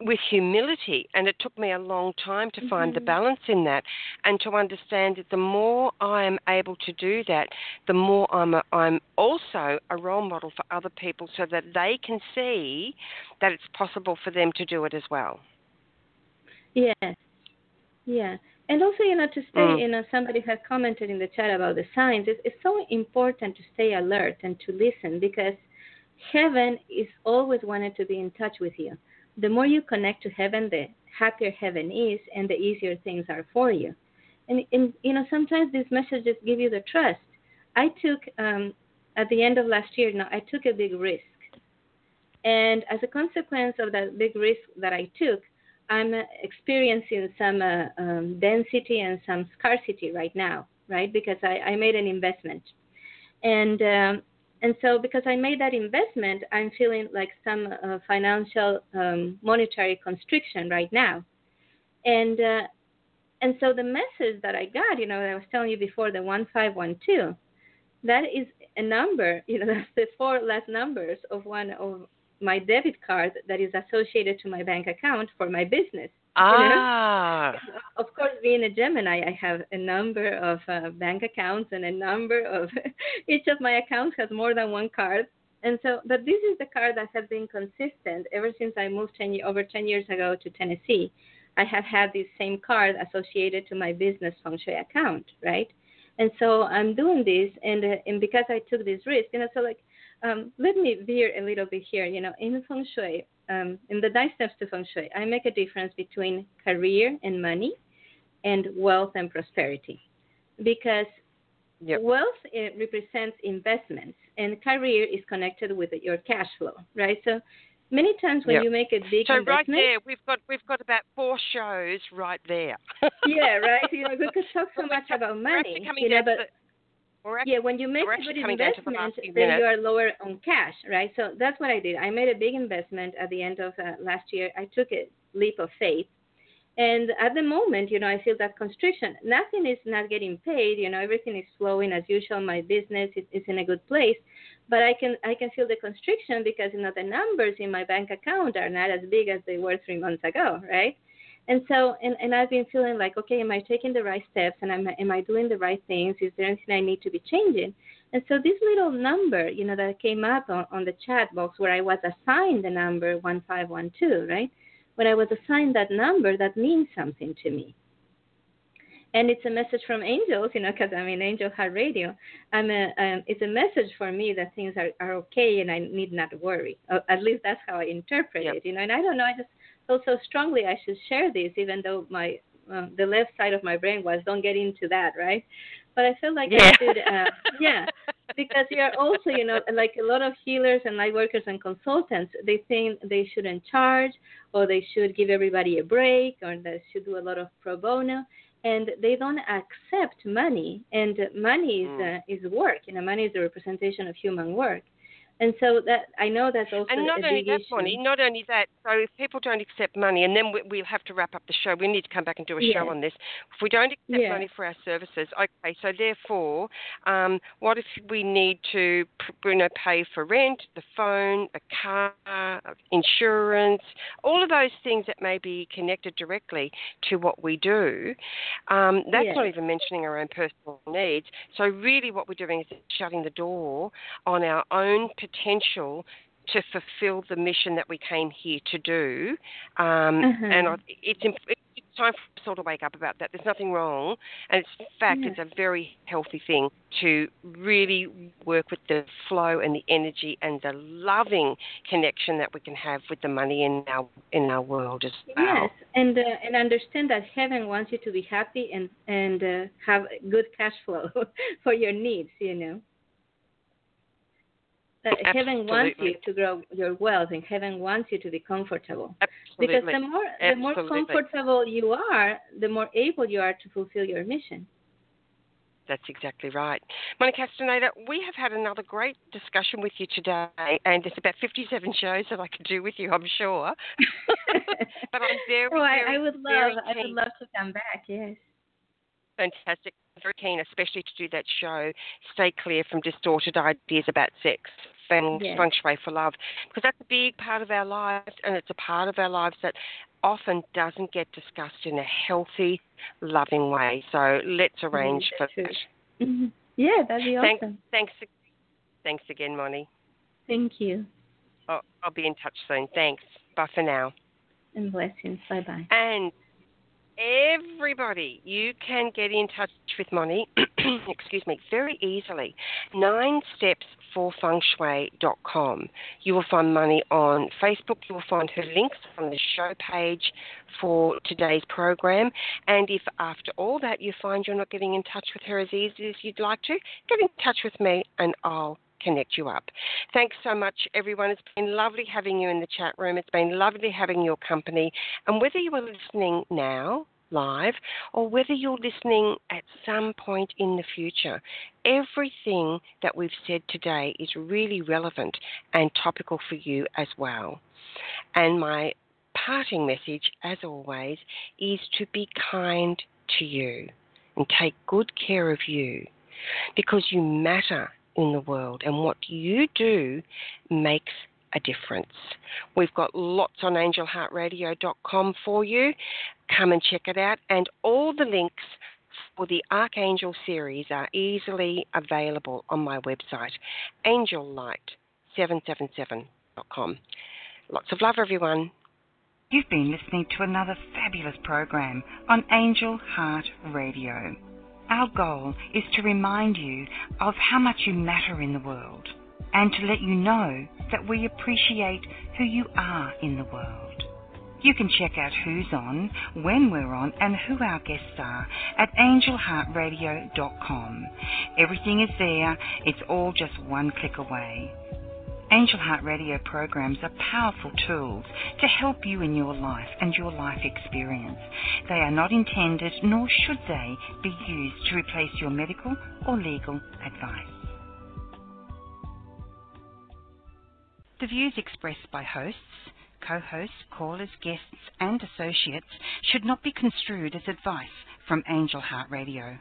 with humility. And it took me a long time to find the balance in that, and to understand that the more I am able to do that, the more I'm also a role model for other people, so that they can see that it's possible for them to do it as well. Yes. Yeah. And also, you know, to stay, you know, somebody had commented in the chat about the signs. It's so important to stay alert and to listen, because heaven is always wanted to be in touch with you. The more you connect to heaven, the happier heaven is, and the easier things are for you. And you know, sometimes these messages give you the trust. I took, at the end of last year, I took a big risk. And as a consequence of that big risk that I took, I'm experiencing some density and some scarcity right now, right? Because I made an investment. And so because I made that investment, I'm feeling like some financial monetary constriction right now. And so the message that I got, you know, I was telling you before, the 1512, that is a number, you know, that's the 4 last numbers of one of my debit card that is associated to my bank account for my business. You know? Of course, being a Gemini, I have a number of bank accounts, and a number of each of my accounts has more than one card. And so, but this is the card that has been consistent ever since I moved over 10 years ago to Tennessee. I have had this same card associated to my business Feng Shui account, right? And so I'm doing this, and because I took this risk, you know, so like, let me veer a little bit here. You know, in Feng Shui, in the 9 Steps to Feng Shui, I make a difference between career and money, and wealth and prosperity, because wealth represents investments, and career is connected with your cash flow, right? So many times when you make a big investment, right there, we've got about 4 shows right there. You know, we could talk so much about money, you know, but when you make a good investment, then you are lower on cash, right? So that's what I did. I made a big investment at the end of last year. I took a leap of faith, And at the moment, I feel that constriction. Nothing is not getting paid. Everything is flowing as usual. My business is in a good place. But I can feel the constriction because, the numbers in my bank account are not as big as they were 3 months ago, right? And so, and I've been feeling like, okay, am I taking the right steps? And am I doing the right things? Is there anything I need to be changing? And so this little number, that came up on the chat box where I was assigned the number 1512, right? When I was assigned that number, that means something to me. And it's a message from angels, because I'm in Angel Heart Radio. It's a message for me that things are okay and I need not worry. At least that's how I interpret it. And I don't know, I just felt so strongly I should share this, even though my the left side of my brain was, don't get into that, right? But I feel like I should, because we are also, like a lot of healers and light workers and consultants, they think they shouldn't charge or they should give everybody a break or they should do a lot of pro bono. And they don't accept money, and money is work. Money is a representation of human work, and so that I know that's also a big issue. And not only that, Bonnie, not only that. So if people don't accept money, and then we have to wrap up the show. We need to come back and do a show on this. If we don't accept money for our services, okay. So therefore, what if we need to, pay for rent, the phone, a car, insurance, all of those things that may be connected directly to what we do? That's not even mentioning our own personal needs. So really, what we're doing is shutting the door on our own potential to fulfill the mission that we came here to do. And it's time for us all to wake up about that. There's nothing wrong. And in fact, it's a very healthy thing to really work with the flow and the energy and the loving connection that we can have with the money in our world as well. Yes, and understand that heaven wants you to be happy and have good cash flow for your needs, That heaven wants you to grow your wealth, and heaven wants you to be comfortable. Absolutely. Because the more comfortable you are, the more able you are to fulfill your mission. That's exactly right. Monique Castaneda, we have had another great discussion with you today, and there's about 57 shows that I could do with you, I'm sure. But I'm very, I would love to come back, yes. Fantastic. Very keen, especially to do that show, Stay Clear from Distorted Ideas About Sex, Feng Shui for Love, because that's a big part of our lives, and it's a part of our lives that often doesn't get discussed in a healthy, loving way. So let's arrange for that. Mm-hmm. Yeah, that'd be awesome. Thanks again, Moni. Thank you. I'll be in touch soon. Thanks. Bye for now. And blessings. Bye-bye. And everybody, you can get in touch with Moni, excuse me, very easily. 9steps4fengshui.com. You will find Moni on Facebook. You will find her links on the show page for today's program. And if after all that you find you're not getting in touch with her as easy as you'd like to, get in touch with me and I'll connect you up. Thanks so much, everyone. It's been lovely having you in the chat room. It's been lovely having your company. And whether you are listening now, live, or whether you're listening at some point in the future, everything that we've said today is really relevant and topical for you as well. And my parting message, as always, is to be kind to you and take good care of you, because you matter in the world, and what you do makes a difference. We've got lots on angelheartradio.com for you. Come and check it out, and all the links for the Archangel series are easily available on my website, Angel Light 777.com. Lots of love, everyone. You've been listening to another fabulous program on Angel Heart Radio. Our goal is to remind you of how much you matter in the world, and to let you know that we appreciate who you are in the world. You can check out who's on, when we're on, and who our guests are at angelheartradio.com. Everything is there. It's all just one click away. Angel Heart Radio programs are powerful tools to help you in your life and your life experience. They are not intended, nor should they, be used to replace your medical or legal advice. The views expressed by hosts, co-hosts, callers, guests and associates should not be construed as advice from Angel Heart Radio.